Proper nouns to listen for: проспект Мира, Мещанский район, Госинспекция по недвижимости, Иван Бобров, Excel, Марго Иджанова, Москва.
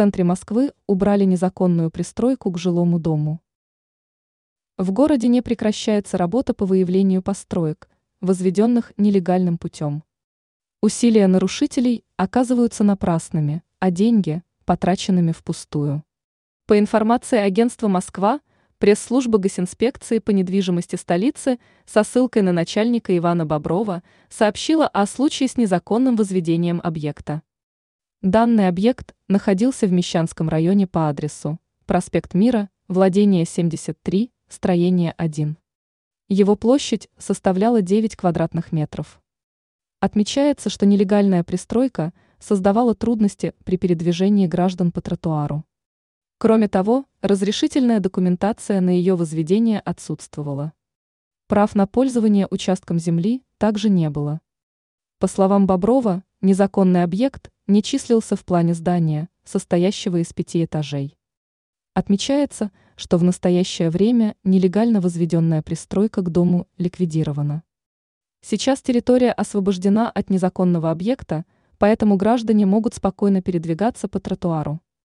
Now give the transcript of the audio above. центре Москвы убрали незаконную пристройку к жилому дому. В городе не прекращается работа по выявлению построек, возведенных нелегальным путем. Усилия нарушителей оказываются напрасными, а деньги – потраченными впустую. По информации агентства «Москва», пресс-служба Госинспекции по недвижимости столицы со ссылкой на начальника Ивана Боброва сообщила о случае с незаконным возведением объекта. Данный объект находился в Мещанском районе по адресу проспект Мира, владение 73, строение 1. Его площадь составляла 9 квадратных метров. Отмечается, что нелегальная пристройка создавала трудности при передвижении граждан по тротуару. Кроме того, разрешительная документация на ее возведение отсутствовала. Прав на пользование участком земли также не было. По словам Боброва, незаконный объект не числился в плане здания, состоящего из 5 этажей. Отмечается, что в настоящее время нелегально возведенная пристройка к дому ликвидирована. Сейчас территория освобождена от незаконного объекта, поэтому граждане могут спокойно передвигаться по тротуару.